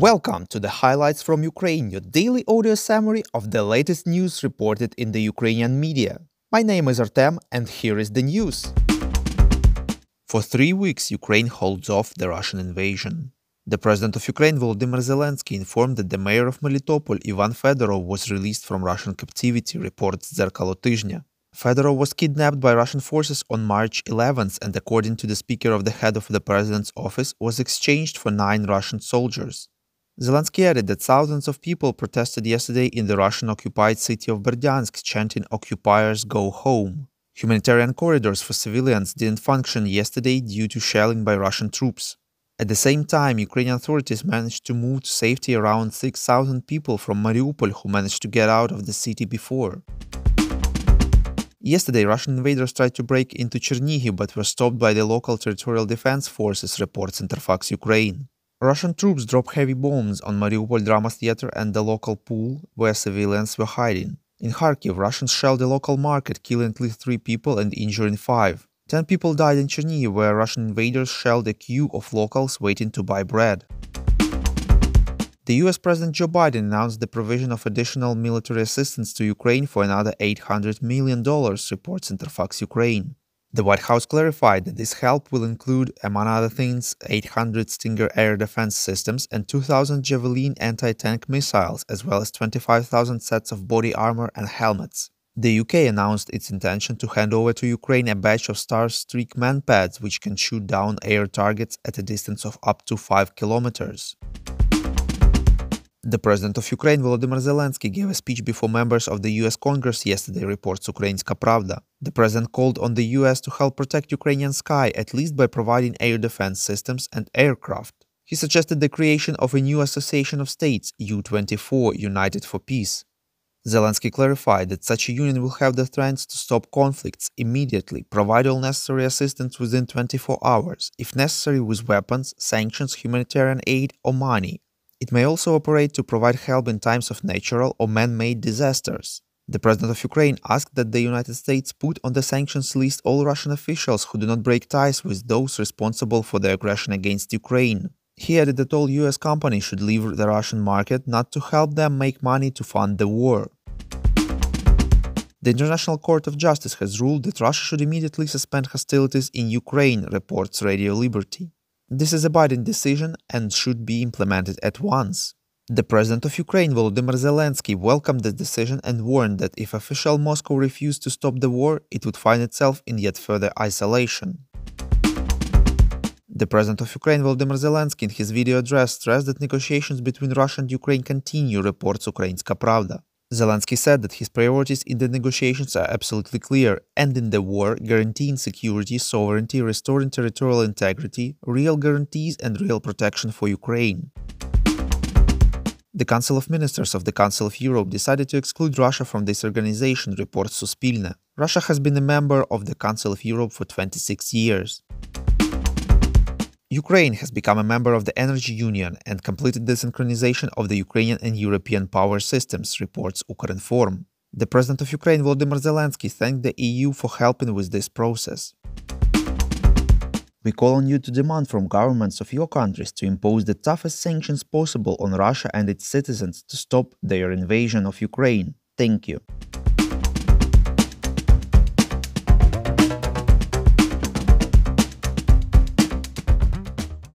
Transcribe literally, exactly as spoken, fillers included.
Welcome to the Highlights from Ukraine, your daily audio summary of the latest news reported in the Ukrainian media. My name is Artem, and here is the news. For three weeks, Ukraine holds off the Russian invasion. The president of Ukraine, Volodymyr Zelensky, informed that the mayor of Melitopol, Ivan Fedorov, was released from Russian captivity, reports Zerkalo Tyzhne. Fedorov was kidnapped by Russian forces on March eleventh and, according to the speaker of the head of the president's office, was exchanged for nine Russian soldiers. Zelensky added that thousands of people protested yesterday in the Russian-occupied city of Berdyansk, chanting "Occupiers go home." Humanitarian corridors for civilians didn't function yesterday due to shelling by Russian troops. At the same time, Ukrainian authorities managed to move to safety around six thousand people from Mariupol who managed to get out of the city before. Yesterday, Russian invaders tried to break into Chernihiv but were stopped by the local territorial defense forces, reports Interfax Ukraine. Russian troops dropped heavy bombs on Mariupol Drama Theatre and the local pool where civilians were hiding. In Kharkiv, Russians shelled a local market, killing at least three people and injuring five. Ten people died in Chernihiv, where Russian invaders shelled a queue of locals waiting to buy bread. The U S President Joe Biden announced the provision of additional military assistance to Ukraine for another eight hundred million dollars, reports Interfax Ukraine. The White House clarified that this help will include, among other things, eight hundred Stinger air defense systems and two thousand Javelin anti-tank missiles, as well as twenty-five thousand sets of body armor and helmets. The U K announced its intention to hand over to Ukraine a batch of Starstreak manpads, which can shoot down air targets at a distance of up to five kilometers. The president of Ukraine, Volodymyr Zelensky, gave a speech before members of the U S Congress yesterday, reports Ukrainska Pravda. The president called on the U S to help protect Ukrainian sky, at least by providing air defense systems and aircraft. He suggested the creation of a new association of states, U twenty-four, United for Peace. Zelensky clarified that such a union will have the strength to stop conflicts immediately, provide all necessary assistance within twenty-four hours, if necessary with weapons, sanctions, humanitarian aid or money. It may also operate to provide help in times of natural or man-made disasters. The president of Ukraine asked that the United States put on the sanctions list all Russian officials who do not break ties with those responsible for the aggression against Ukraine. He added that all U S companies should leave the Russian market, not to help them make money to fund the war. The International Court of Justice has ruled that Russia should immediately suspend hostilities in Ukraine, reports Radio Liberty. This is a Biden decision and should be implemented at once. The president of Ukraine, Volodymyr Zelensky, welcomed the decision and warned that if official Moscow refused to stop the war, it would find itself in yet further isolation. The president of Ukraine, Volodymyr Zelensky, in his video address stressed that negotiations between Russia and Ukraine continue, reports Ukrainska Pravda. Zelensky said that his priorities in the negotiations are absolutely clear: ending the war, guaranteeing security, sovereignty, restoring territorial integrity, real guarantees and real protection for Ukraine. The Council of Ministers of the Council of Europe decided to exclude Russia from this organization, reports Suspilna. Russia has been a member of the Council of Europe for twenty-six years. Ukraine has become a member of the Energy Union and completed the synchronization of the Ukrainian and European power systems, reports Ukrinform. The president of Ukraine, Volodymyr Zelensky, thanked the E U for helping with this process. We call on you to demand from governments of your countries to impose the toughest sanctions possible on Russia and its citizens to stop their invasion of Ukraine. Thank you.